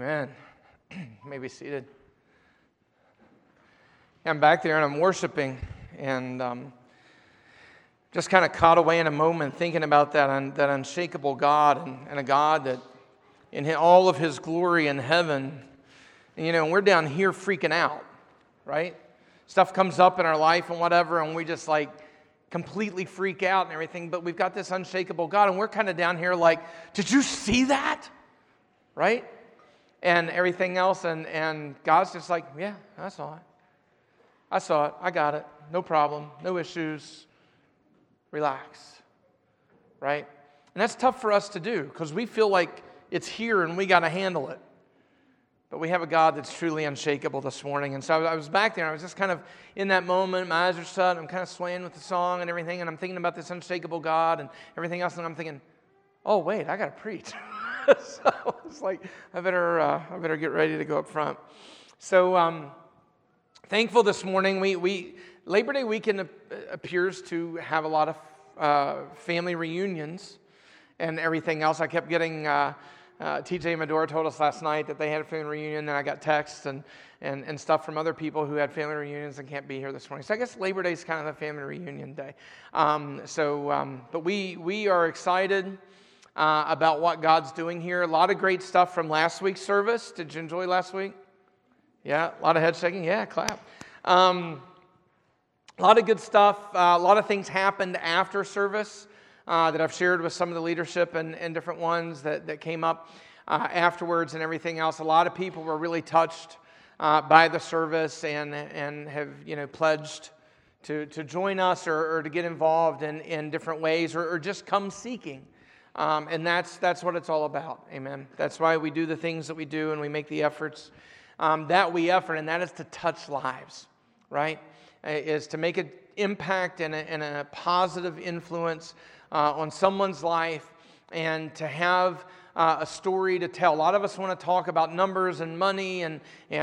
Amen. You may be seated. I'm back there and I'm worshiping and just kind of caught away in a moment thinking about that unshakable God and a God that in all of His glory in heaven, and, you know, we're down here freaking out, right? Stuff comes up in our life and whatever, and we just like completely freak out and everything, but we've got this unshakable God, and we're kind of down here like, did you see that? Right? And everything else, and God's just like, yeah, I saw it, I got it, no problem, no issues, relax, right? And that's tough for us to do, because we feel like it's here and we got to handle it. But we have a God that's truly unshakable this morning. And so I was back there, and I was just kind of in that moment, my eyes are shut, I'm kind of swaying with the song and everything, and I'm thinking about this unshakable God and everything else, and I'm thinking, oh, wait, I got to preach. So it's like, I better get ready to go up front. So thankful this morning. We Labor Day weekend appears to have a lot of family reunions and everything else. I kept getting, TJ Medora told us last night that they had a family reunion, and I got texts and stuff from other people who had family reunions and can't be here this morning. So I guess Labor Day is kind of a family reunion day. But we are excited about what God's doing here. A lot of great stuff from last week's service. Did you enjoy last week? Yeah, a lot of head shaking. Yeah, clap. A lot of good stuff. A lot of things happened after service that I've shared with some of the leadership and different ones that came up afterwards and everything else. A lot of people were really touched by the service and have, you know, pledged to join us or to get involved in different ways or just come seeking. And that's what it's all about, amen. That's why we do the things that we do, and we make the efforts that we effort, and that is to touch lives, right? Is to make an impact and a positive influence on someone's life, and to have a story to tell. A lot of us want to talk about numbers and money and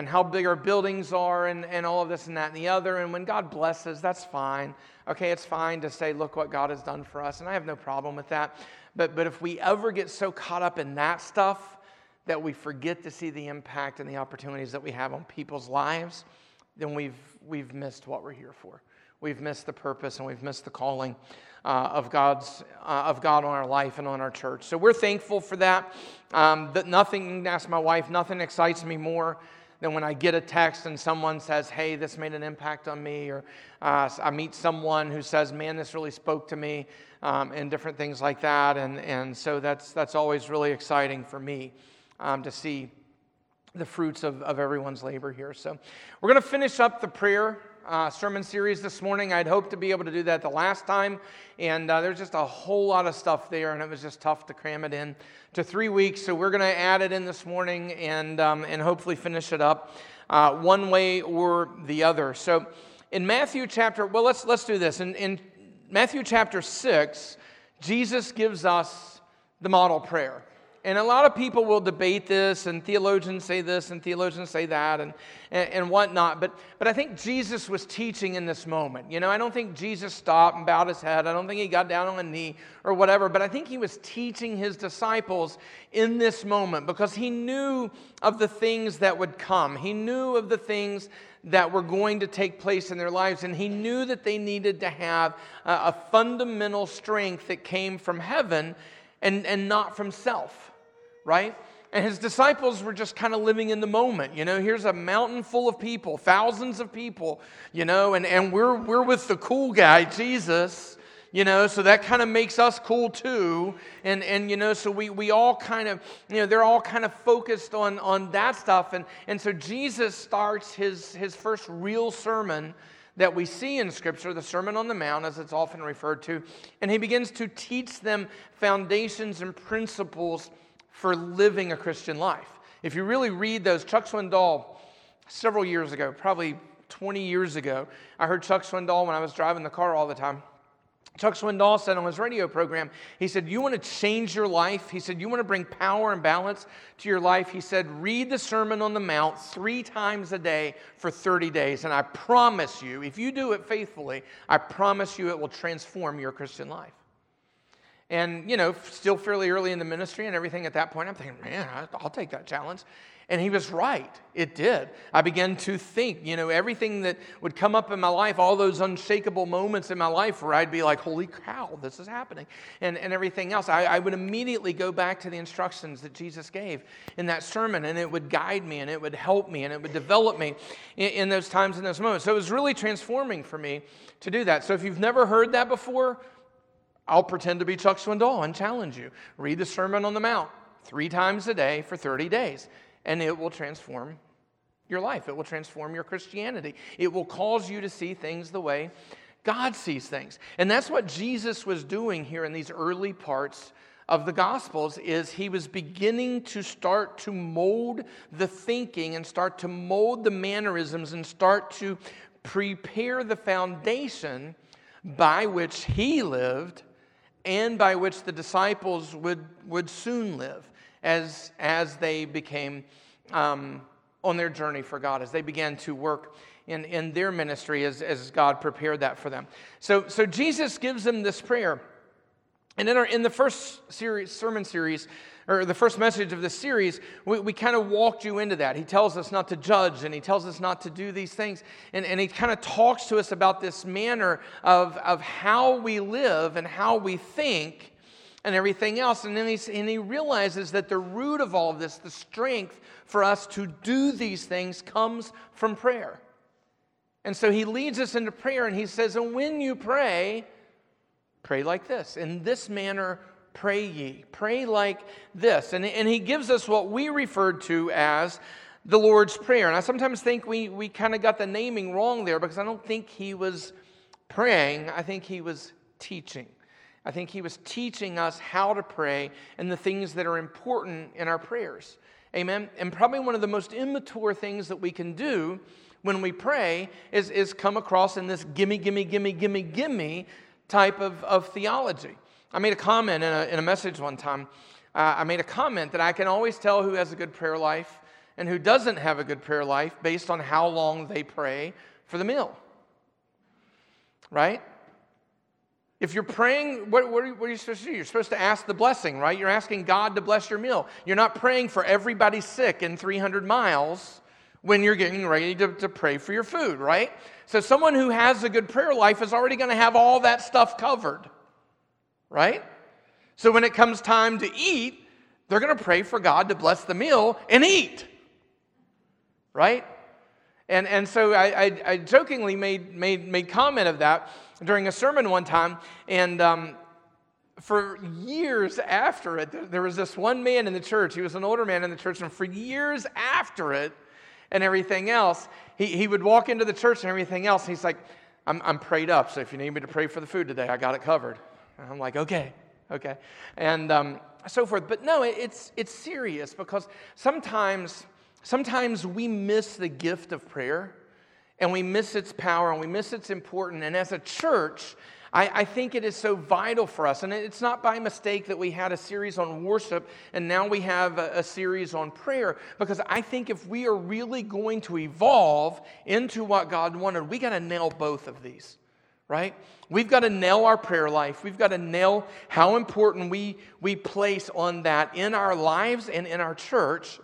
how big our buildings are and all of this and that and the other. And when God blesses, that's fine. Okay, it's fine to say, look what God has done for us, and I have no problem with that. But if we ever get so caught up in that stuff that we forget to see the impact and the opportunities that we have on people's lives, then we've missed what we're here for. We've missed the purpose, and we've missed the calling of God on our life and on our church. So we're thankful for that. That nothing, ask my wife, nothing excites me more than when I get a text and someone says, hey, this made an impact on me, or I meet someone who says, man, this really spoke to me, and different things like that. And so that's always really exciting for me to see the fruits of everyone's labor here. So we're going to finish up the prayer sermon series this morning. I'd hoped to be able to do that the last time, and there's just a whole lot of stuff there, and it was just tough to cram it in to 3 weeks, so we're going to add it in this morning and hopefully finish it up one way or the other. So in Matthew chapter, well, let's do this. In Matthew chapter 6, Jesus gives us the model prayer. And a lot of people will debate this, and theologians say this, and theologians say that, and whatnot. But I think Jesus was teaching in this moment. You know, I don't think Jesus stopped and bowed his head. I don't think he got down on a knee or whatever. But I think he was teaching his disciples in this moment, because he knew of the things that would come. He knew of the things that were going to take place in their lives, and he knew that they needed to have a fundamental strength that came from heaven and not from self. Right? And his disciples were just kind of living in the moment. You know, here's a mountain full of people, thousands of people, you know, and we're with the cool guy, Jesus, you know, so that kind of makes us cool too. And you know, so we all kind of, you know, they're all kind of focused on that stuff. And so Jesus starts his first real sermon that we see in Scripture, the Sermon on the Mount, as it's often referred to, and he begins to teach them foundations and principles for living a Christian life. If you really read those, Chuck Swindoll, several years ago, probably 20 years ago, I heard Chuck Swindoll when I was driving the car all the time. Chuck Swindoll said on his radio program, he said, you want to change your life? He said, you want to bring power and balance to your life? He said, read the Sermon on the Mount 3 times a day for 30 days, and I promise you, if you do it faithfully, I promise you it will transform your Christian life. And, you know, still fairly early in the ministry and everything at that point, I'm thinking, man, I'll take that challenge. And he was right. It did. I began to think, you know, everything that would come up in my life, all those unshakable moments in my life where I'd be like, holy cow, this is happening, and everything else. I would immediately go back to the instructions that Jesus gave in that sermon, and it would guide me, and it would help me, and it would develop me in those times and those moments. So it was really transforming for me to do that. So if you've never heard that before, I'll pretend to be Chuck Swindoll and challenge you. Read the Sermon on the Mount 3 times a day for 30 days, and it will transform your life. It will transform your Christianity. It will cause you to see things the way God sees things. And that's what Jesus was doing here in these early parts of the Gospels, is he was beginning to start to mold the thinking and start to mold the mannerisms and start to prepare the foundation by which he lived and by which the disciples would soon live as they became on their journey for God, as they began to work in their ministry as God prepared that for them. So Jesus gives them this prayer. And in the first sermon series, or the first message of this series, we kind of walked you into that. He tells us not to judge, and he tells us not to do these things. And he kind of talks to us about this manner of how we live and how we think and everything else. And then he realizes that the root of all of this, the strength for us to do these things, comes from prayer. And so he leads us into prayer, and he says, and when you pray, pray like this. In this manner, pray ye. Pray like this. And he gives us what we referred to as the Lord's Prayer. And I sometimes think we kind of got the naming wrong there, because I don't think he was praying. I think he was teaching. I think he was teaching us how to pray and the things that are important in our prayers. Amen? And probably one of the most immature things that we can do when we pray is come across in this gimme, gimme, gimme, gimme, gimme type of theology. I made a comment in a message one time. I made a comment that I can always tell who has a good prayer life and who doesn't have a good prayer life based on how long they pray for the meal. Right? If you're praying, what are you supposed to do? You're supposed to ask the blessing, right? You're asking God to bless your meal. You're not praying for everybody sick in 300 miles when you're getting ready to pray for your food, right? So someone who has a good prayer life is already going to have all that stuff covered, right? So when it comes time to eat, they're going to pray for God to bless the meal and eat, right? And so I jokingly made comment of that during a sermon one time, and for years after it, there was this one man in the church. He was an older man in the church, and for years after it, and everything else, he would walk into the church and everything else, and he's like, I'm prayed up, so if you need me to pray for the food today, I got it covered. And I'm like, okay, and so forth. But no, it's serious, because sometimes we miss the gift of prayer, and we miss its power, and we miss its importance. And as a church, I think it is so vital for us. And it's not by mistake that we had a series on worship and now we have a series on prayer, because I think if we are really going to evolve into what God wanted, we got to nail both of these, right? We've got to nail our prayer life. We've got to nail how important we place on that in our lives and in our church.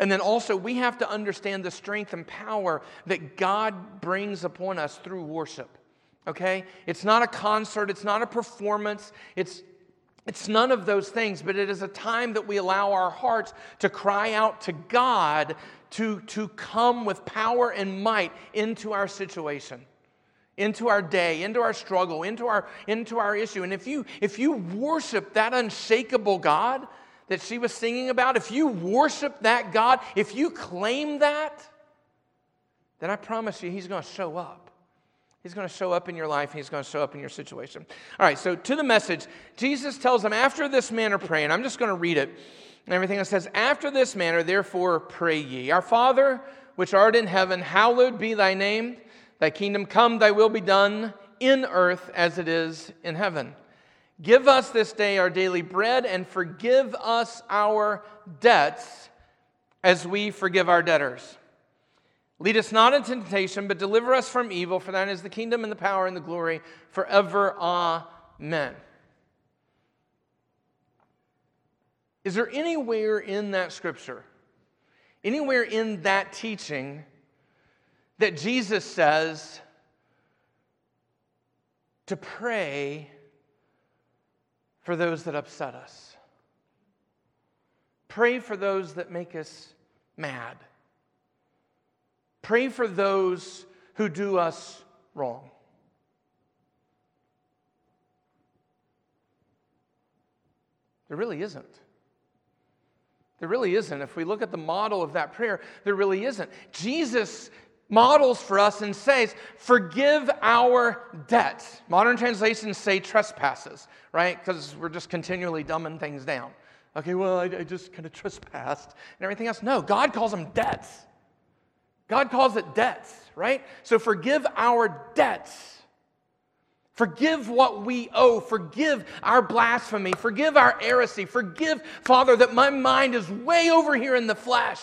And then also we have to understand the strength and power that God brings upon us through worship. Okay? It's not a concert. It's not a performance. It's none of those things, but it is a time that we allow our hearts to cry out to God to come with power and might into our situation, into our day, into our struggle, into our issue. And if you worship that unshakable God that she was singing about, if you worship that God, if you claim that, then I promise you he's going to show up. He's going to show up in your life. He's going to show up in your situation. All right, so to the message, Jesus tells them, after this manner pray, and I'm just going to read it and everything. It says, after this manner, therefore, pray ye. Our Father, which art in heaven, hallowed be thy name. Thy kingdom come, thy will be done in earth as it is in heaven. Give us this day our daily bread, and forgive us our debts as we forgive our debtors. Lead us not into temptation, but deliver us from evil, for thine is the kingdom and the power and the glory forever. Amen. Is there anywhere in that scripture, anywhere in that teaching, that Jesus says to pray for those that upset us? Pray for those that make us mad. Pray for those who do us wrong. There really isn't. There really isn't. If we look at the model of that prayer, there really isn't. Jesus models for us and says, forgive our debts. Modern translations say trespasses, right? Because we're just continually dumbing things down. Okay, well, I just kind of trespassed and everything else. No, God calls them debts. God calls it debts, right? So forgive our debts. Forgive what we owe. Forgive our blasphemy. Forgive our heresy. Forgive, Father, that my mind is way over here in the flesh.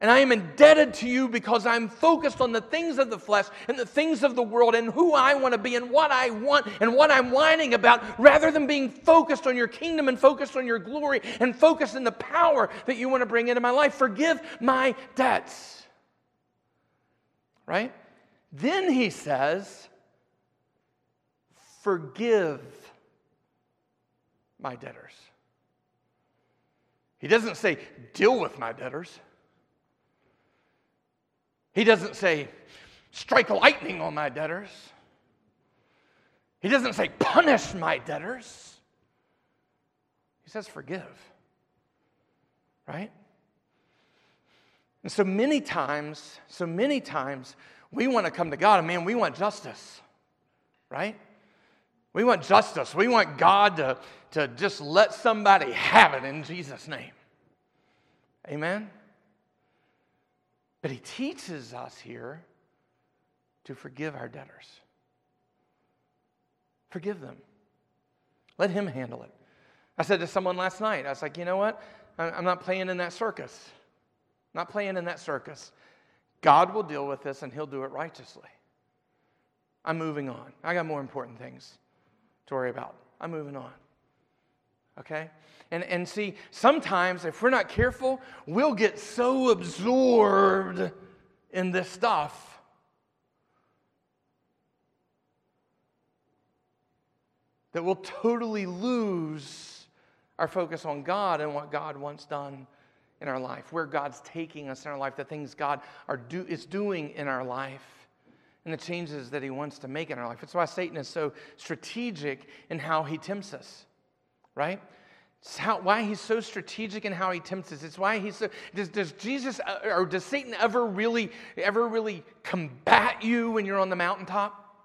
And I am indebted to you because I'm focused on the things of the flesh and the things of the world and who I want to be and what I want and what I'm whining about, rather than being focused on your kingdom and focused on your glory and focused in the power that you want to bring into my life. Forgive my debts. Right? Then he says, forgive my debtors. He doesn't say, deal with my debtors. He doesn't say, strike lightning on my debtors. He doesn't say, punish my debtors. He says, forgive. Right? And so many times, we want to come to God, and man, we want justice. Right? We want justice. We want God to just let somebody have it in Jesus' name. Amen? But he teaches us here to forgive our debtors. Forgive them. Let him handle it. I said to someone last night, I was like, you know what? I'm not playing in that circus. Not playing in that circus. God will deal with this, and he'll do it righteously. I'm moving on. I got more important things to worry about. I'm moving on. Okay? And see, sometimes if we're not careful, we'll get so absorbed in this stuff that we'll totally lose our focus on God and what God wants done in our life, where God's taking us in our life, the things God is doing in our life, and the changes that he wants to make in our life. That's why Satan is so strategic in how he tempts us. Right? Why he's so strategic in how he tempts us. It's why he's so. Does Jesus or does Satan ever really combat you when you're on the mountaintop?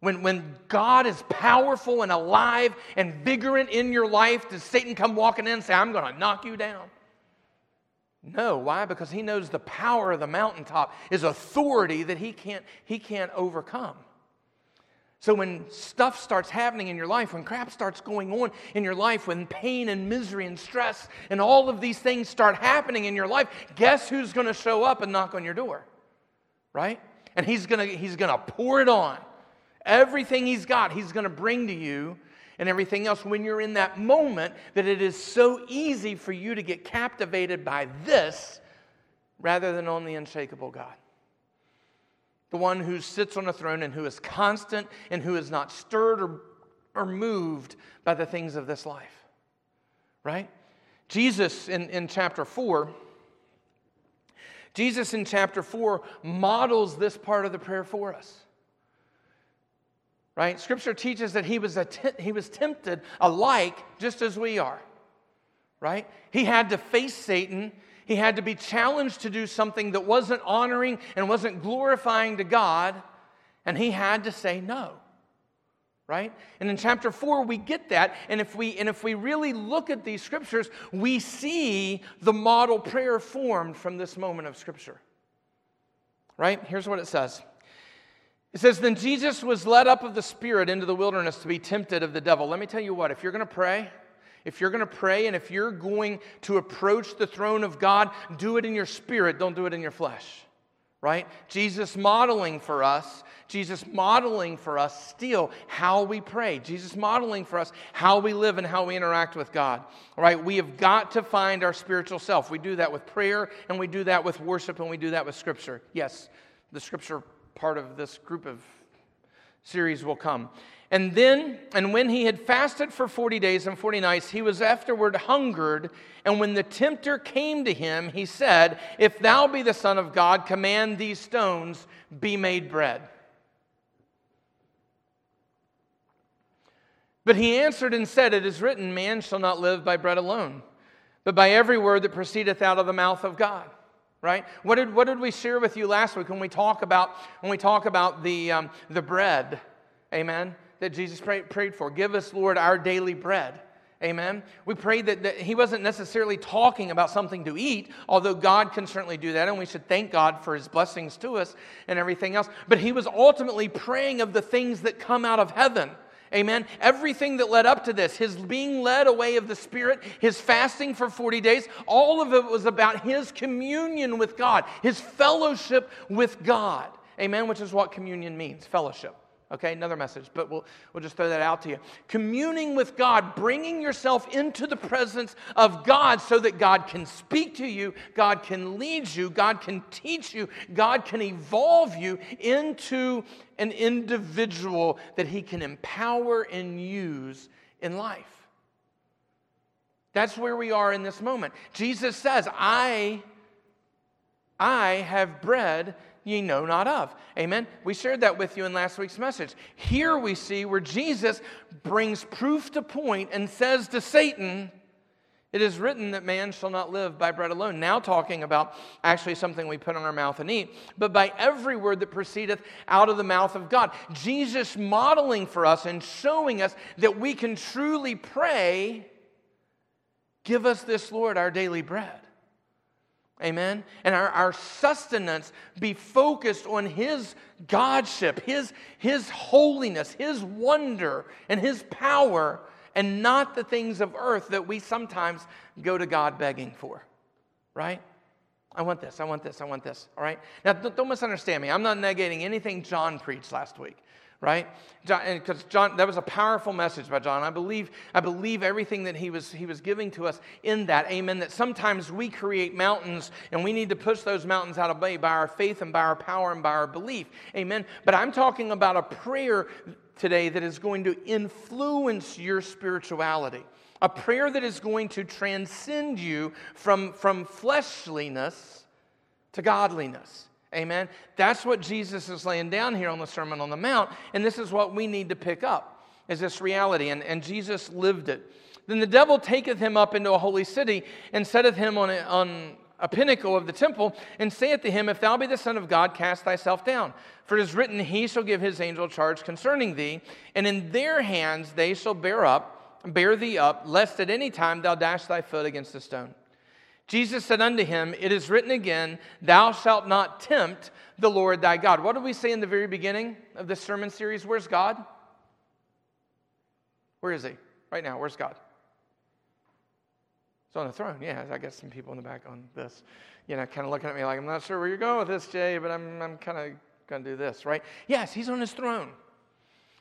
When God is powerful and alive and vigorant in your life, does Satan come walking in and say, "I'm going to knock you down"? No. Why? Because he knows the power of the mountaintop is authority that he can't overcome. So when stuff starts happening in your life, when crap starts going on in your life, when pain and misery and stress and all of these things start happening in your life, guess who's going to show up and knock on your door, right? And he's going to pour it on. Everything he's got, he's going to bring to you and everything else when you're in that moment that it is so easy for you to get captivated by this rather than on the unshakable God. The one who sits on a throne and who is constant and who is not stirred or moved by the things of this life. Right? Jesus in chapter 4 models this part of the prayer for us. Right? Scripture teaches that he was tempted alike just as we are. Right? He had to face Satan. He had to be challenged to do something that wasn't honoring and wasn't glorifying to God, and he had to say no, right? And in chapter 4, we get that, and if we really look at these scriptures, we see the model prayer formed from this moment of scripture, right? Here's what it says. It says, "Then Jesus was led up of the Spirit into the wilderness to be tempted of the devil." Let me tell you what, if you're going to pray and if you're going to approach the throne of God, do it in your spirit. Don't do it in your flesh, right? Jesus modeling for us still how we pray. Jesus modeling for us how we live and how we interact with God, right? We have got to find our spiritual self. We do that with prayer, and we do that with worship, and we do that with Scripture. Yes, the Scripture part of this group of series will come. And when he had fasted for 40 days and 40 nights, he was afterward hungered. And when the tempter came to him, he said, "If thou be the Son of God, command these stones be made bread." But he answered and said, "It is written, man shall not live by bread alone, but by every word that proceedeth out of the mouth of God." Right? What did we share with you last week when we talk about the bread, amen, that Jesus prayed for? Give us, Lord, our daily bread, amen. We prayed that he wasn't necessarily talking about something to eat, although God can certainly do that, and we should thank God for his blessings to us and everything else. But he was ultimately praying of the things that come out of heaven. Amen. Everything that led up to this, his being led away of the Spirit, his fasting for 40 days, all of it was about his communion with God, his fellowship with God. Amen, which is what communion means, fellowship. Okay, another message, but we'll just throw that out to you. Communing with God, bringing yourself into the presence of God so that God can speak to you, God can lead you, God can teach you, God can evolve you into an individual that he can empower and use in life. That's where we are in this moment. Jesus says, I have bread ye know not of. Amen? We shared that with you in last week's message. Here we see where Jesus brings proof to point and says to Satan, "It is written that man shall not live by bread alone." Now talking about actually something we put in our mouth and eat, but by every word that proceedeth out of the mouth of God. Jesus modeling for us and showing us that we can truly pray, "Give us this, Lord, our daily bread." Amen? And our sustenance be focused on his Godship, his holiness, his wonder, and his power, and not the things of earth that we sometimes go to God begging for, right? I want this, I want this, I want this, all right? Now, don't misunderstand me. I'm not negating anything John preached last week. Right? Because John, that was a powerful message by John. I believe everything that he was giving to us in that. Amen. That sometimes we create mountains and we need to push those mountains out of the way by our faith and by our power and by our belief. Amen. But I'm talking about a prayer today that is going to influence your spirituality. A prayer that is going to transcend you from fleshliness to godliness. Amen. That's what Jesus is laying down here on the Sermon on the Mount, and this is what we need to pick up, is this reality, and Jesus lived it. Then the devil taketh him up into a holy city, and setteth him on a pinnacle of the temple, and saith to him, "If thou be the Son of God, cast thyself down. For it is written, he shall give his angel charge concerning thee, and in their hands they shall bear thee up, lest at any time thou dash thy foot against a stone." Jesus said unto him, "It is written again, thou shalt not tempt the Lord thy God." What did we say in the very beginning of this sermon series? Where's God? Where is he? Right now, where's God? He's on the throne. Yeah, I got some people in the back on this, kind of looking at me like, I'm not sure where you're going with this, Jay, but I'm kind of going to do this, right? Yes, he's on his throne.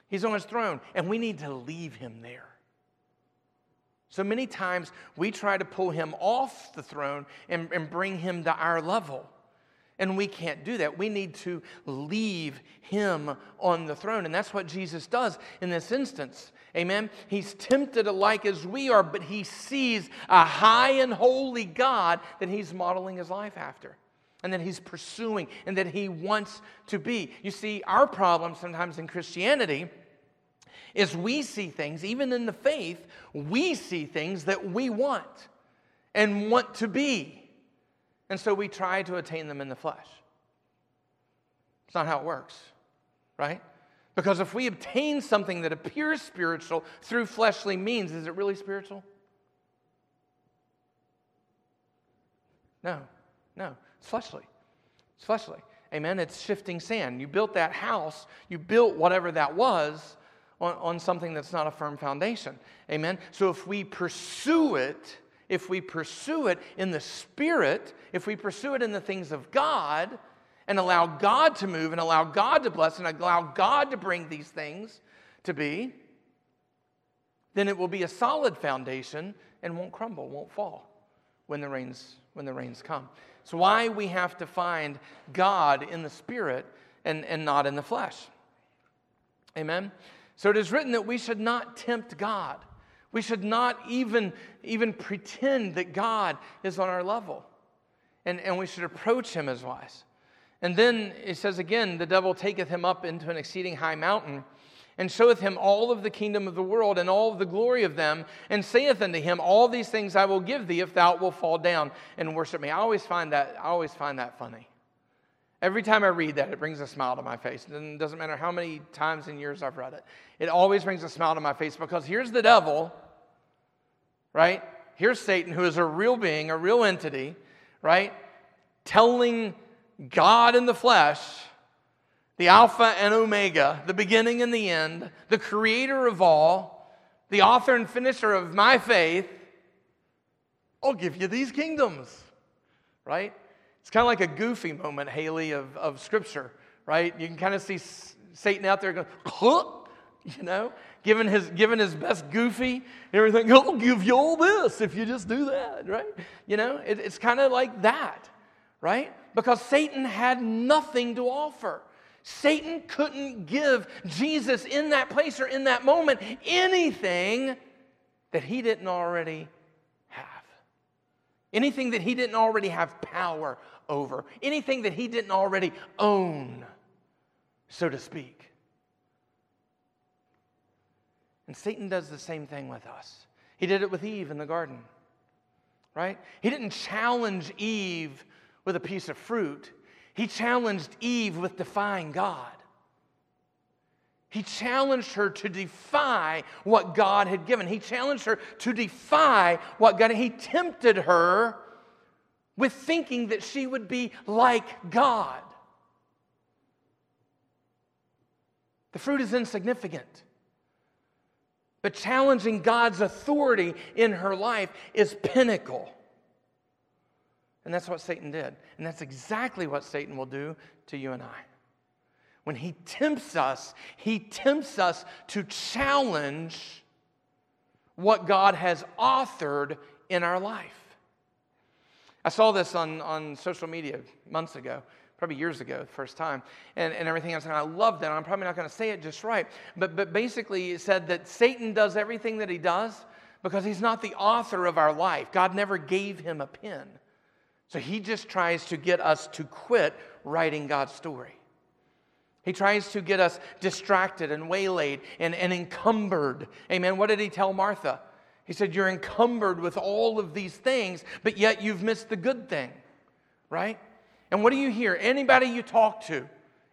He's on his throne, and we need to leave him there. So many times we try to pull him off the throne and bring him to our level. And we can't do that. We need to leave him on the throne. And that's what Jesus does in this instance. Amen? He's tempted alike as we are, but he sees a high and holy God that he's modeling his life after. And that he's pursuing and that he wants to be. You see, our problem sometimes in Christianity is we see things, even in the faith, we see things that we want and want to be. And so we try to attain them in the flesh. It's not how it works, right? Because if we obtain something that appears spiritual through fleshly means, is it really spiritual? No. It's fleshly. It's fleshly. Amen? It's shifting sand. You built that house, you built whatever that was, on something that's not a firm foundation. Amen? So if we pursue it in the Spirit, if we pursue it in the things of God, and allow God to move and allow God to bless and allow God to bring these things to be, then it will be a solid foundation and won't crumble, won't fall when the rains come. It's why we have to find God in the Spirit and not in the flesh. Amen? So it is written that we should not tempt God. We should not even pretend that God is on our level. And we should approach him as wise. And then it says again, the devil taketh him up into an exceeding high mountain, and showeth him all of the kingdom of the world, and all of the glory of them, and saith unto him, all these things I will give thee, if thou wilt fall down and worship me. I always find that funny. Every time I read that, it brings a smile to my face. It doesn't matter how many times in years I've read it. It always brings a smile to my face, because here's the devil, right? Here's Satan, who is a real being, a real entity, right? Telling God in the flesh, the Alpha and Omega, the beginning and the end, the creator of all, the author and finisher of my faith, I'll give you these kingdoms, right? It's kind of like a Goofy moment, Haley, of Scripture, right? You can kind of see Satan out there going, you know, giving his best Goofy and everything. I'll give you all this if you just do that, right? You know, it's kind of like that, right? Because Satan had nothing to offer. Satan couldn't give Jesus in that place or in that moment anything that he didn't already have. Anything that he didn't already have power over. Anything that he didn't already own, so to speak. And Satan does the same thing with us. He did it with Eve in the garden, right? He didn't challenge Eve with a piece of fruit. He challenged Eve with defying God. He challenged her to defy what God had given. He challenged her to defy what God had. He tempted her with thinking that she would be like God. The fruit is insignificant. But challenging God's authority in her life is pinnacle. And that's what Satan did. And that's exactly what Satan will do to you and I. When he tempts us to challenge what God has authored in our life. I saw this on social media months ago, probably years ago, the first time, and everything. I was like, I love that. I'm probably not going to say it just right. But basically it said that Satan does everything that he does because he's not the author of our life. God never gave him a pen. So he just tries to get us to quit writing God's story. He tries to get us distracted and waylaid and encumbered. Amen. What did he tell Martha? He said, you're encumbered with all of these things, but yet you've missed the good thing, right? And what do you hear? Anybody you talk to,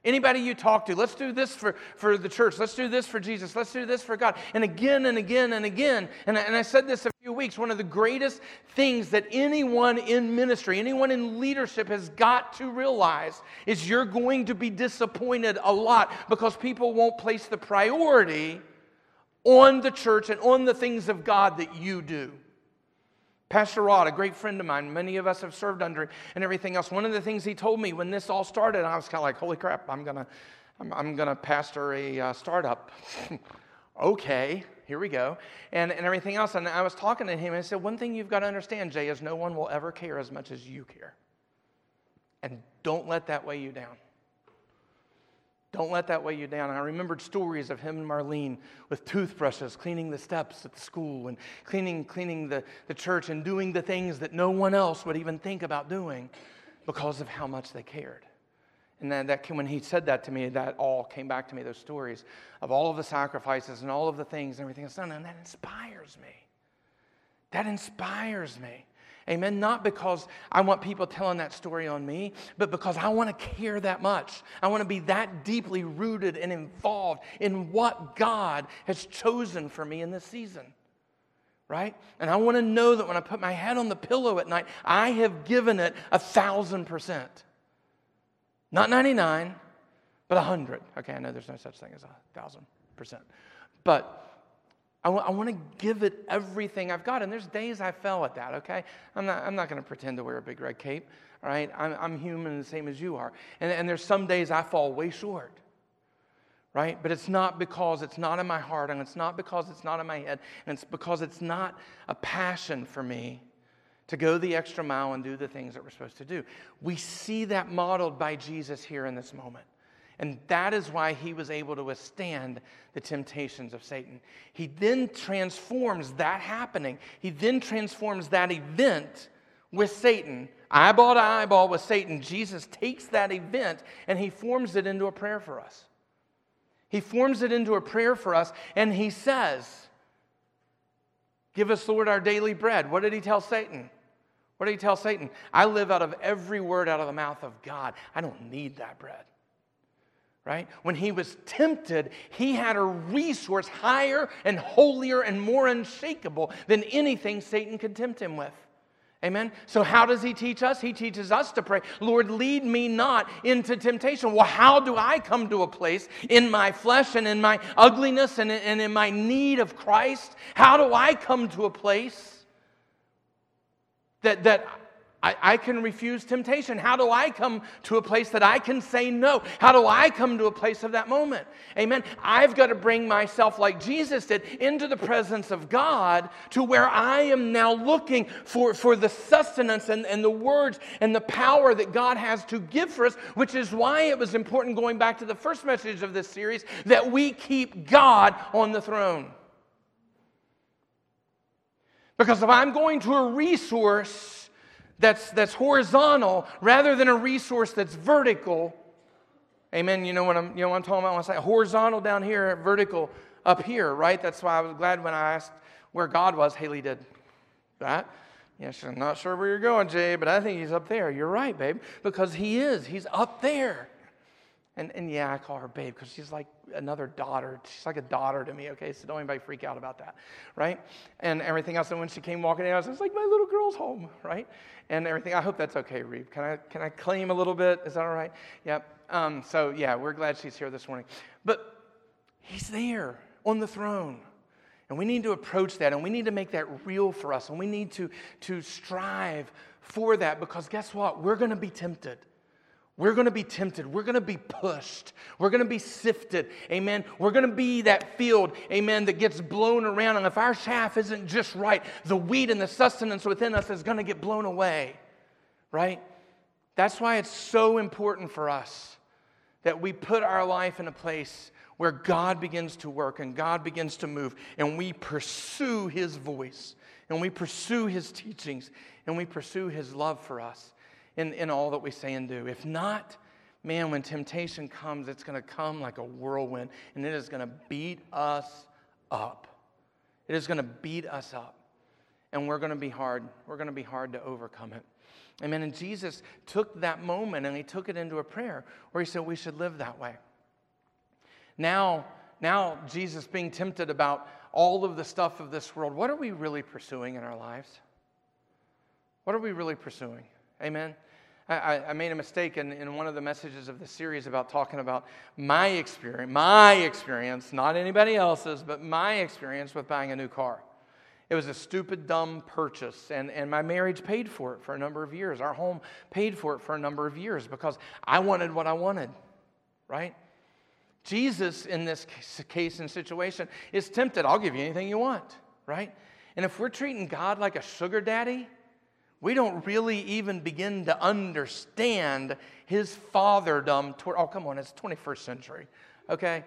let's do this for the church. Let's do this for Jesus. Let's do this for God. And again and again and again. And I said this a few weeks. One of the greatest things that anyone in ministry, anyone in leadership has got to realize is you're going to be disappointed a lot because people won't place the priority on the church and on the things of God that you do. Pastor Rod, a great friend of mine, many of us have served under him and everything else. One of the things he told me when this all started, I was kind of like, holy crap, I'm gonna pastor a startup. Okay, here we go. And everything else. And I was talking to him and I said, one thing you've got to understand, Jay, is no one will ever care as much as you care. And don't let that weigh you down. Don't let that weigh you down. I remembered stories of him and Marlene with toothbrushes, cleaning the steps at the school and cleaning the church and doing the things that no one else would even think about doing because of how much they cared. And then when he said that to me, that all came back to me, those stories of all of the sacrifices and all of the things and everything else. And that inspires me. That inspires me. Amen. Not because I want people telling that story on me, but because I want to care that much. I want to be that deeply rooted and involved in what God has chosen for me in this season. Right? And I want to know that when I put my head on the pillow at night, I have given it 1,000%. Not 99, but 100. Okay, I know there's no such thing as 1,000%. But I want to give it everything I've got. And there's days I fail at that, okay? I'm not going to pretend to wear a big red cape, all right? I'm human the same as you are. And there's some days I fall way short, right? But it's not because it's not in my heart, and it's not because it's not in my head, and it's because it's not a passion for me to go the extra mile and do the things that we're supposed to do. We see that modeled by Jesus here in this moment. And that is why he was able to withstand the temptations of Satan. He then transforms that happening. He then transforms that event with Satan, eyeball to eyeball with Satan. Jesus takes that event and he forms it into a prayer for us. He forms it into a prayer for us, and he says, "Give us, Lord, our daily bread." What did he tell Satan? What did he tell Satan? I live out of every word out of the mouth of God. I don't need that bread. Right? When he was tempted, he had a resource higher and holier and more unshakable than anything Satan could tempt him with. Amen? So how does he teach us? He teaches us to pray, "Lord, lead me not into temptation." Well, how do I come to a place in my flesh and in my ugliness and in my need of Christ? How do I come to a place that I can refuse temptation? How do I come to a place that I can say no? How do I come to a place of that moment? Amen. I've got to bring myself, like Jesus did, into the presence of God, to where I am now looking for the sustenance and the words and the power that God has to give for us, which is why it was important, going back to the first message of this series, that we keep God on the throne. Because if I'm going to a resource that's horizontal rather than a resource that's vertical. Amen. You know what I'm talking about when I say horizontal down here, vertical up here, right? That's why I was glad when I asked where God was, Haley did that. Yeah, she's not sure where you're going, Jay, but I think he's up there. You're right, babe, because he is. He's up there. And yeah, I call her babe because she's like another daughter. She's like a daughter to me, okay? So don't anybody freak out about that, right? And everything else. And when she came walking in, I was just like, my little girl's home, right? And everything. I hope that's okay, Reeve. Can I claim a little bit? Is that all right? Yep. So yeah, we're glad she's here this morning. But he's there on the throne. And we need to approach that, and we need to make that real for us. And we need to strive for that, because guess what? We're going to be tempted. We're going to be tempted. We're going to be pushed. We're going to be sifted. Amen. We're going to be that field, amen, that gets blown around. And if our chaff isn't just right, the wheat and the sustenance within us is going to get blown away, right? That's why it's so important for us that we put our life in a place where God begins to work and God begins to move, and we pursue his voice, and we pursue his teachings, and we pursue his love for us in all that we say and do. If not, man, when temptation comes, it's going to come like a whirlwind, and it is going to beat us up. It is going to beat us up, and we're going to be hard. We're going to be hard to overcome it. Amen. And Jesus took that moment, and he took it into a prayer where he said we should live that way. Now Jesus being tempted about all of the stuff of this world, what are we really pursuing in our lives? What are we really pursuing? Amen. I made a mistake in one of the messages of the series about talking about my experience, not anybody else's, but my experience with buying a new car. It was a stupid, dumb purchase, and my marriage paid for it for a number of years. Our home paid for it for a number of years because I wanted what I wanted, right? Jesus, in this case and situation, is tempted. I'll give you anything you want, right? And if we're treating God like a sugar daddy, we don't really even begin to understand his fatherdom toward. Oh, come on, it's 21st century, okay?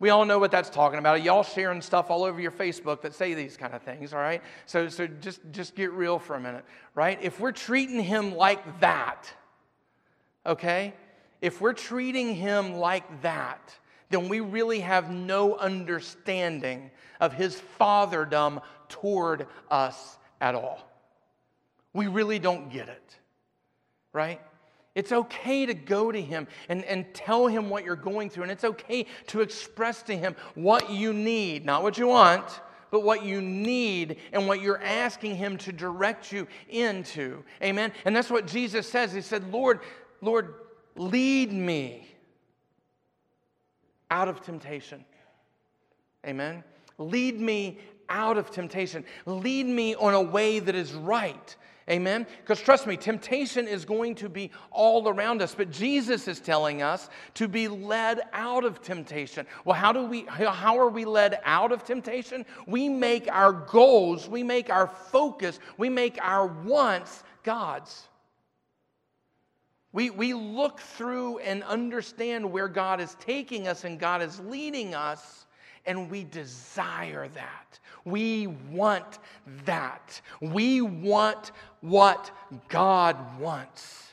We all know what that's talking about. Y'all sharing stuff all over your Facebook that say these kind of things, all right? So just get real for a minute, right? If we're treating him like that, okay? If we're treating him like that, then we really have no understanding of his fatherdom toward us at all. We really don't get it, right? It's okay to go to him and tell him what you're going through, and it's okay to express to him what you need, not what you want, but what you need and what you're asking him to direct you into, amen? And that's what Jesus says. He said, Lord, lead me out of temptation, amen? Lead me out of temptation. Lead me on a way that is right. Amen? Because trust me, temptation is going to be all around us, but Jesus is telling us to be led out of temptation. Well, how are we led out of temptation? We make our goals, we make our focus, we make our wants God's. We look through and understand where God is taking us and God is leading us, and we desire that. We want that. We want what God wants.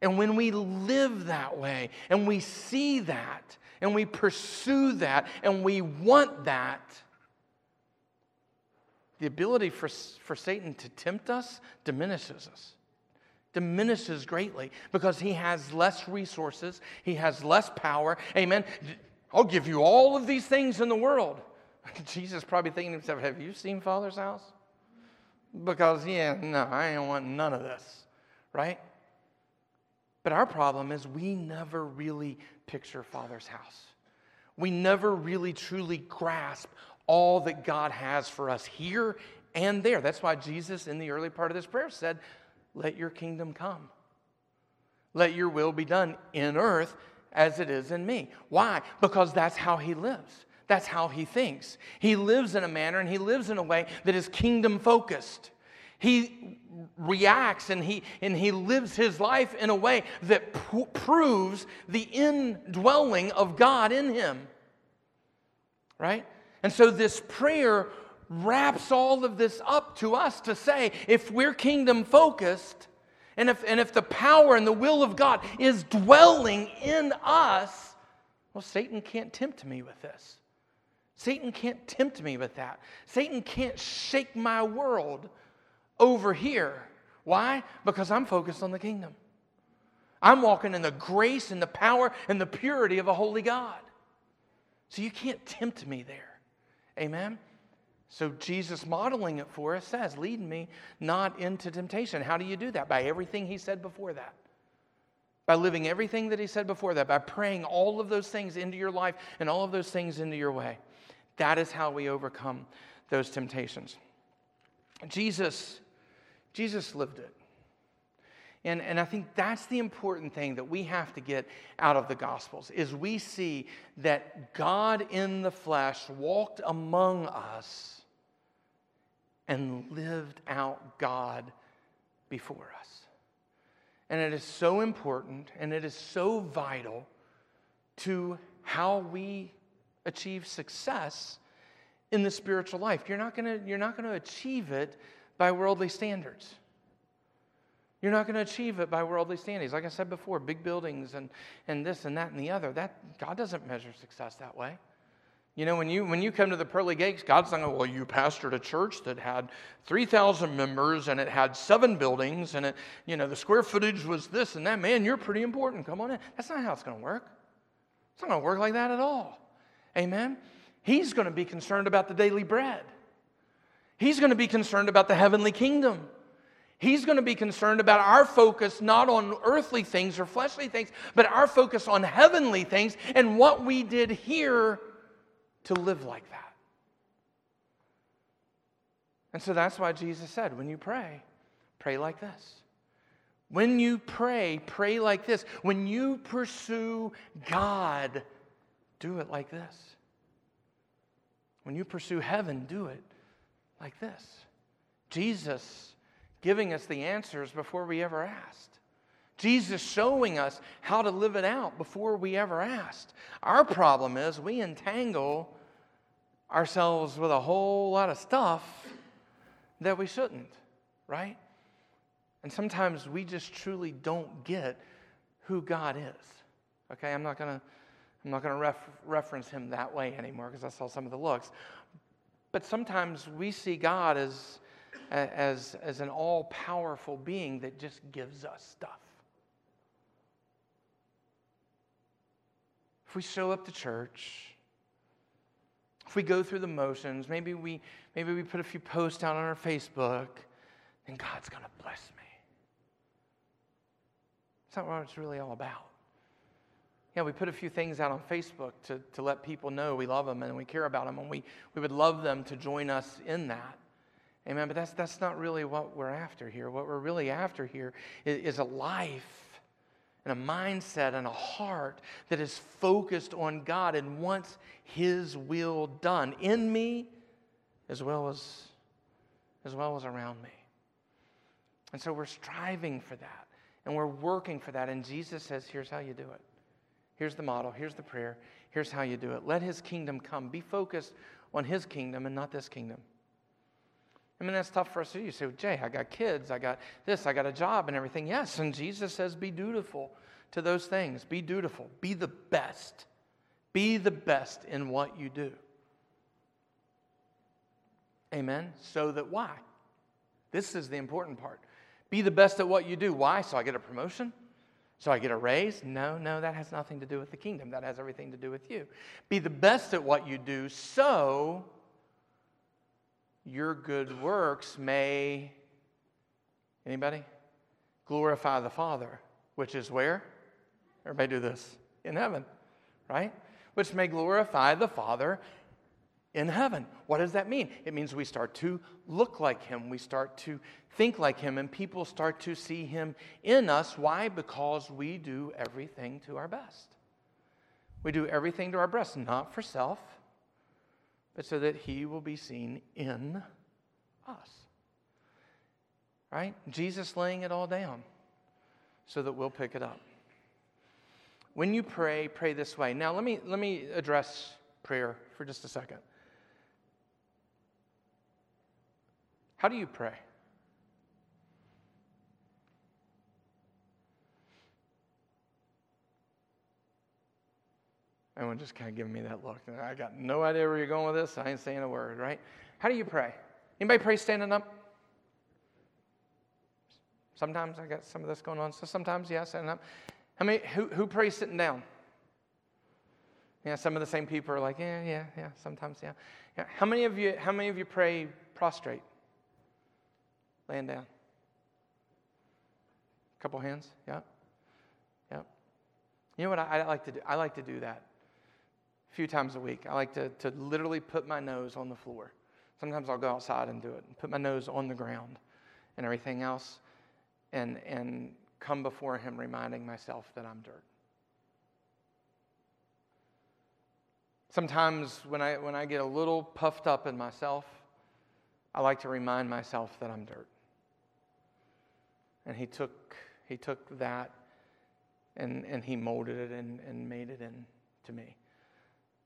And when we live that way, and we see that, and we pursue that, and we want that, the ability for Satan to tempt us diminishes us. Diminishes greatly because he has less resources, he has less power. Amen. I'll give you all of these things in the world. Jesus probably thinking to himself, have you seen Father's house? Because, I ain't want none of this, right? But our problem is we never really picture Father's house. We never really truly grasp all that God has for us here and there. That's why Jesus in the early part of this prayer said, let your kingdom come. Let your will be done in earth as it is in me. Why? Because that's how he lives. That's how he thinks. He lives in a manner and he lives in a way that is kingdom focused. He reacts and he lives his life in a way that proves the indwelling of God in him. Right? And so this prayer wraps all of this up to us to say, if we're kingdom focused, and if the power and the will of God is dwelling in us, well, Satan can't tempt me with this. Satan can't tempt me with that. Satan can't shake my world over here. Why? Because I'm focused on the kingdom. I'm walking in the grace and the power and the purity of a holy God. So you can't tempt me there. Amen? So Jesus modeling it for us says, lead me not into temptation. How do you do that? By everything he said before that. By living everything that he said before that. By praying all of those things into your life and all of those things into your way. That is how we overcome those temptations. Jesus lived it. And I think that's the important thing that we have to get out of the Gospels, is we see that God in the flesh walked among us and lived out God before us. And it is so important and it is so vital to how we achieve success in the spiritual life. You're not going to achieve it by worldly standards. You're not going to achieve it by worldly standards. Like I said before, big buildings and this and that and the other. That God doesn't measure success that way. You know, when you come to the pearly gates, God's not going, well, you pastored a church that had 3,000 members and it had 7 buildings and it, the square footage was this and that. Man, you're pretty important. Come on in. That's not how it's going to work. It's not going to work like that at all. Amen? He's going to be concerned about the daily bread. He's going to be concerned about the heavenly kingdom. He's going to be concerned about our focus not on earthly things or fleshly things, but our focus on heavenly things and what we did here to live like that. And so that's why Jesus said, when you pray, pray like this. When you pray, pray like this. When you pursue God, do it like this. When you pursue heaven, do it like this. Jesus giving us the answers before we ever asked. Jesus showing us how to live it out before we ever asked. Our problem is we entangle ourselves with a whole lot of stuff that we shouldn't, right? And sometimes we just truly don't get who God is. Okay, I'm not gonna reference him that way anymore because I saw some of the looks. But sometimes we see God as an all-powerful being that just gives us stuff. If we show up to church, if we go through the motions, maybe we put a few posts out on our Facebook, then God's going to bless me. That's not what it's really all about. Yeah, we put a few things out on Facebook to let people know we love them and we care about them, and we would love them to join us in that. Amen. But that's not really what we're after here. What we're really after here is a life and a mindset and a heart that is focused on God and wants His will done in me as well as around me. And so we're striving for that, and we're working for that. And Jesus says, here's how you do it. Here's the model. Here's the prayer. Here's how you do it. Let His kingdom come. Be focused on His kingdom and not this kingdom. I mean, that's tough for us to do. You say, well, Jay, I got kids. I got this. I got a job and everything. Yes, and Jesus says, be dutiful to those things. Be dutiful. Be the best. Be the best in what you do. Amen? So that why? This is the important part. Be the best at what you do. Why? So I get a promotion? So I get a raise? No, that has nothing to do with the kingdom. That has everything to do with you. Be the best at what you do so your good works may, anybody? Glorify the Father, which is where? Everybody do this. In heaven, right? Which may glorify the Father in heaven. What does that mean? It means we start to look like Him. We start to think like Him, and people start to see Him in us. Why? Because we do everything to our best. We do everything to our best, not for self, but so that He will be seen in us. Right? Jesus laying it all down so that we'll pick it up. When you pray, pray this way. Now, let me address prayer for just a second. How do you pray? Everyone just kind of giving me that look. I got no idea where you're going with this. I ain't saying a word, right? How do you pray? Anybody pray standing up? Sometimes I got some of this going on. So sometimes, yeah, standing up. How many? Who prays sitting down? Yeah, some of the same people are like, yeah. Sometimes, yeah. How many of you pray prostrate? Laying down. A couple hands, yeah. You know what I like to do? I like to do that a few times a week. I like to literally put my nose on the floor. Sometimes I'll go outside and do it, and put my nose on the ground and everything else, and come before Him, reminding myself that I'm dirt. Sometimes when I get a little puffed up in myself, I like to remind myself that I'm dirt. And He took that and He molded it and made it into me.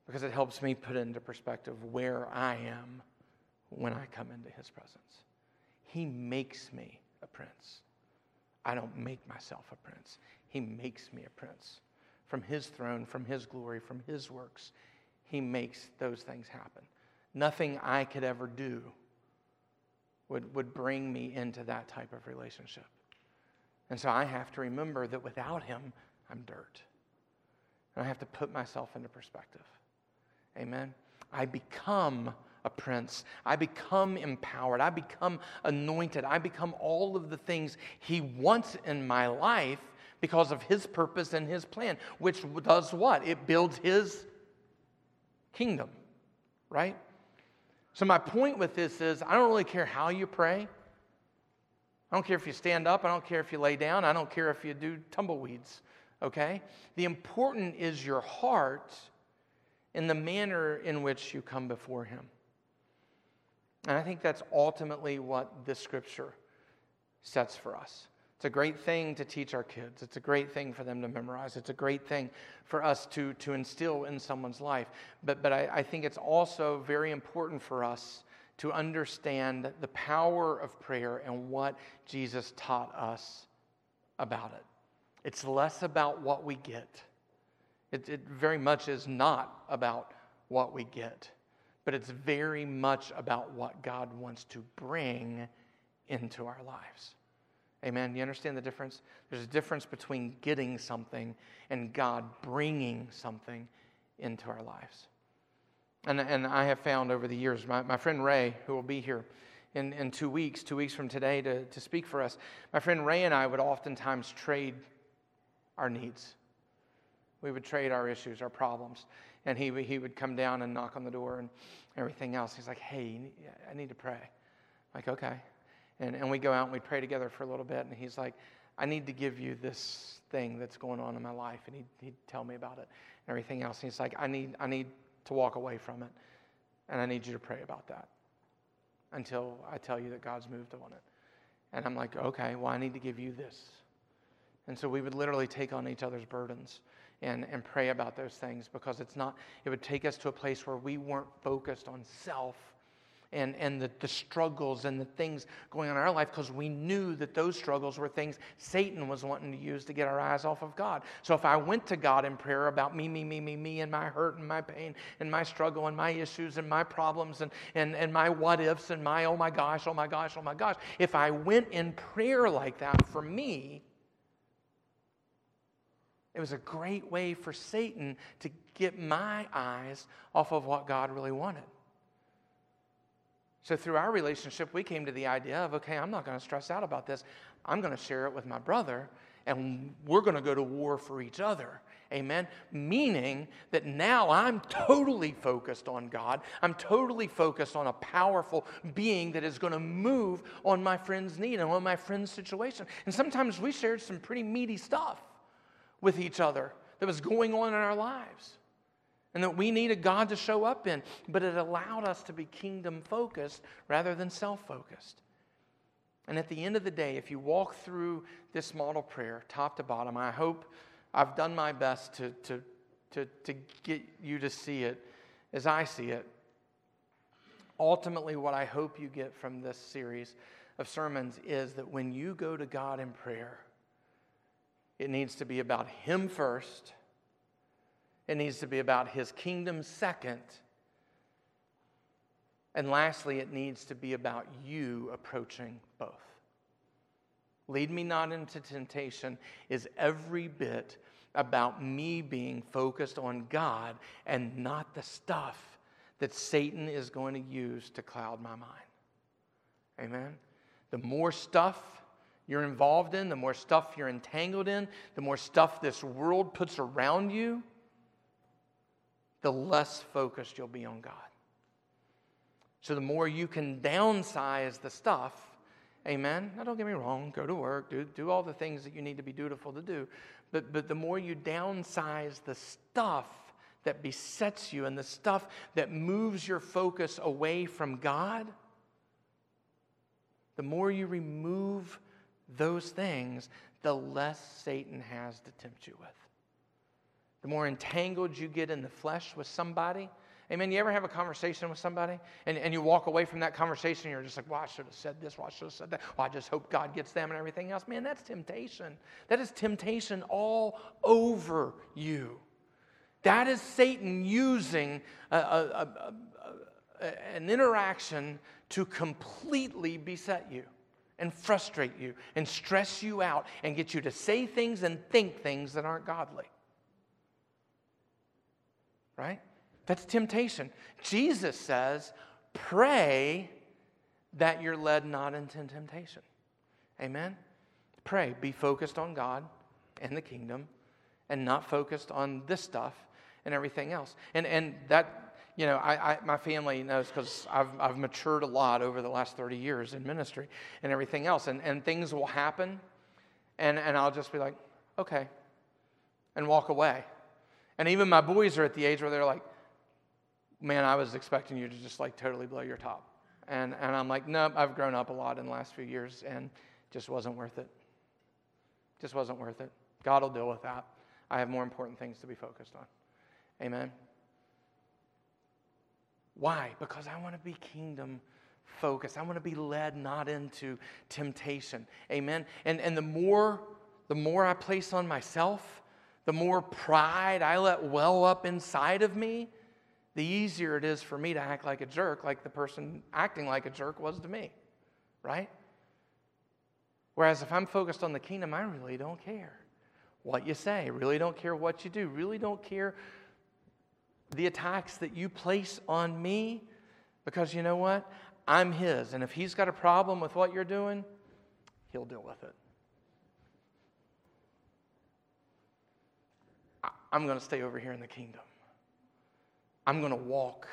Because it helps me put into perspective where I am when I come into His presence. He makes me a prince. I don't make myself a prince. He makes me a prince. From His throne, from His glory, from His works. He makes those things happen. Nothing I could ever do would bring me into that type of relationship. And so I have to remember that without Him, I'm dirt. And I have to put myself into perspective. Amen? I become a prince. I become empowered. I become anointed. I become all of the things He wants in my life because of His purpose and His plan, which does what? It builds His kingdom, right? So my point with this is I don't really care how you pray. I don't care if you stand up. I don't care if you lay down. I don't care if you do tumbleweeds, okay? The important is your heart and the manner in which you come before Him. And I think that's ultimately what this scripture sets for us. It's a great thing to teach our kids. It's a great thing for them to memorize. It's a great thing for us to instill in someone's life. But I think it's also very important for us to understand the power of prayer and what Jesus taught us about it. It's less about what we get. It very much is not about what we get. But it's very much about what God wants to bring into our lives. Amen. You understand the difference? There's a difference between getting something and God bringing something into our lives. And I have found over the years, my friend Ray, who will be here in 2 weeks, 2 weeks from today to speak for us, my friend Ray and I would oftentimes trade our needs. We would trade our issues, our problems. And he would come down and knock on the door and everything else. He's like, hey, I need to pray. I'm like, okay. And we go out and we pray together for a little bit. And he's like, I need to give you this thing that's going on in my life. And he'd tell me about it and everything else. And he's like, I need to walk away from it. And I need you to pray about that until I tell you that God's moved on it. And I'm like, okay, well, I need to give you this. And so we would literally take on each other's burdens and pray about those things, because it would take us to a place where we weren't focused on self and the struggles and the things going on in our life, because we knew that those struggles were things Satan was wanting to use to get our eyes off of God. So if I went to God in prayer about me, and my hurt and my pain and my struggle and my issues and my problems and my what ifs and my oh my gosh, if I went in prayer like that for me, it was a great way for Satan to get my eyes off of what God really wanted. So through our relationship, we came to the idea of, okay, I'm not going to stress out about this. I'm going to share it with my brother, and we're going to go to war for each other. Amen? Meaning that now I'm totally focused on God. I'm totally focused on a powerful being that is going to move on my friend's need and on my friend's situation. And sometimes we shared some pretty meaty stuff with each other that was going on in our lives, and that we needed God to show up in, but it allowed us to be kingdom-focused rather than self-focused. And at the end of the day, if you walk through this model prayer, top to bottom, I hope I've done my best to get you to see it as I see it. Ultimately, what I hope you get from this series of sermons is that when you go to God in prayer, it needs to be about Him first. It needs to be about His kingdom second. And lastly, it needs to be about you approaching both. Lead me not into temptation is every bit about me being focused on God and not the stuff that Satan is going to use to cloud my mind. Amen? The more stuff you're involved in, the more stuff you're entangled in, the more stuff this world puts around you, the less focused you'll be on God. So the more you can downsize the stuff, amen? Now don't get me wrong, go to work, do all the things that you need to be dutiful to do, but the more you downsize the stuff that besets you and the stuff that moves your focus away from God, the more you remove those things, the less Satan has to tempt you with. The more entangled you get in the flesh with somebody. Amen. You ever have a conversation with somebody and you walk away from that conversation and you're just like, well, I should have said this. Well, I should have said that. Well, I just hope God gets them and everything else. Man, that's temptation. That is temptation all over you. That is Satan using an interaction to completely beset you and frustrate you and stress you out and get you to say things and think things that aren't godly. Right? That's temptation. Jesus says, pray that you're led not into temptation. Amen? Pray. Be focused on God and the kingdom and not focused on this stuff and everything else. And that, you know, I my family knows, because I've matured a lot over the last 30 years in ministry and everything else. And things will happen and I'll just be like, okay, and walk away. And even my boys are at the age where they're like, man, I was expecting you to just like totally blow your top. And I'm like, nope, I've grown up a lot in the last few years and just wasn't worth it. Just wasn't worth it. God will deal with that. I have more important things to be focused on. Amen. Why? Because I want to be kingdom focused. I want to be led not into temptation. Amen. And the more I place on myself, the more pride I let well up inside of me, the easier it is for me to act like a jerk, like the person acting like a jerk was to me, right? Whereas if I'm focused on the kingdom, I really don't care what you say, really don't care what you do, really don't care the attacks that you place on me, because you know what? I'm His, and if He's got a problem with what you're doing, He'll deal with it. I'm going to stay over here in the kingdom. I'm going to walk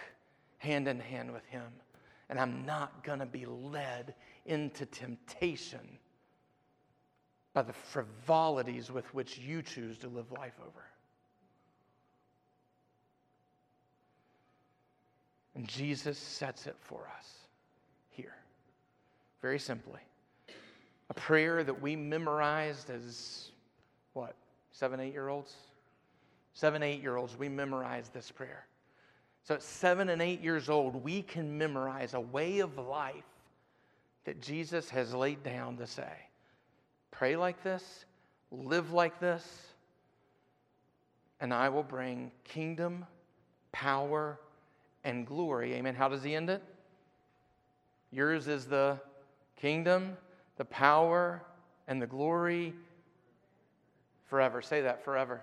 hand in hand with him, and I'm not going to be led into temptation by the frivolities with which you choose to live life over. And Jesus sets it for us here. Very simply. A prayer that we memorized as, 7, 8-year-olds? 7, 8-year-olds, we memorized this prayer. So at 7 and 8 years old, we can memorize a way of life that Jesus has laid down to say, pray like this, live like this, and I will bring kingdom, power, and glory. Amen. How does he end it? Yours is the kingdom, the power, and the glory forever. Say that, forever.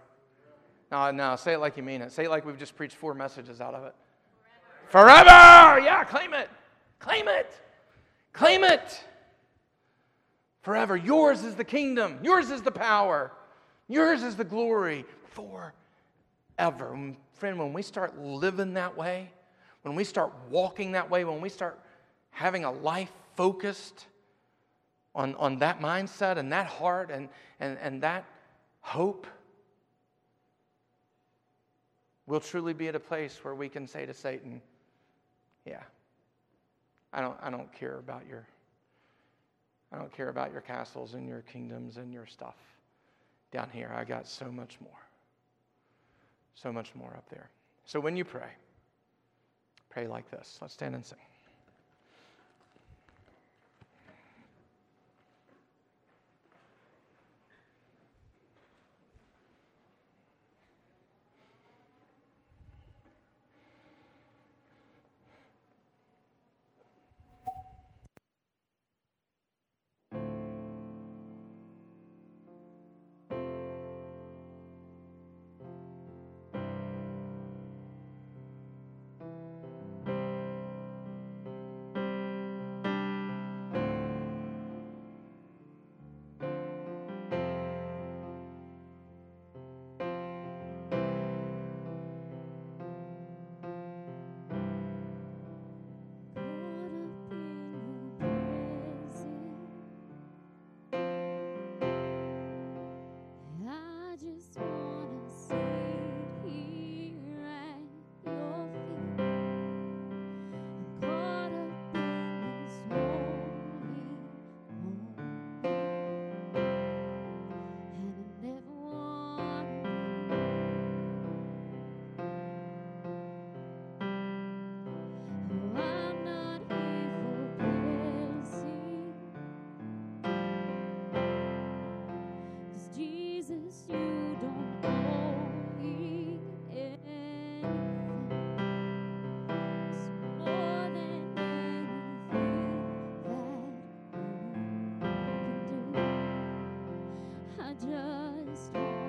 No, say it like you mean it. Say it like we've just preached 4 messages out of it. Forever! Yeah, claim it. Claim it. Claim it. Forever. Yours is the kingdom. Yours is the power. Yours is the glory forever. And friend, when we start living that way, when we start walking that way, when we start having a life focused on that mindset and that heart and that hope, we'll truly be at a place where we can say to Satan, yeah, I don't care about your castles and your kingdoms and your stuff down here. I got so much more. So much more up there. So when you pray, pray like this. Let's stand and sing. Just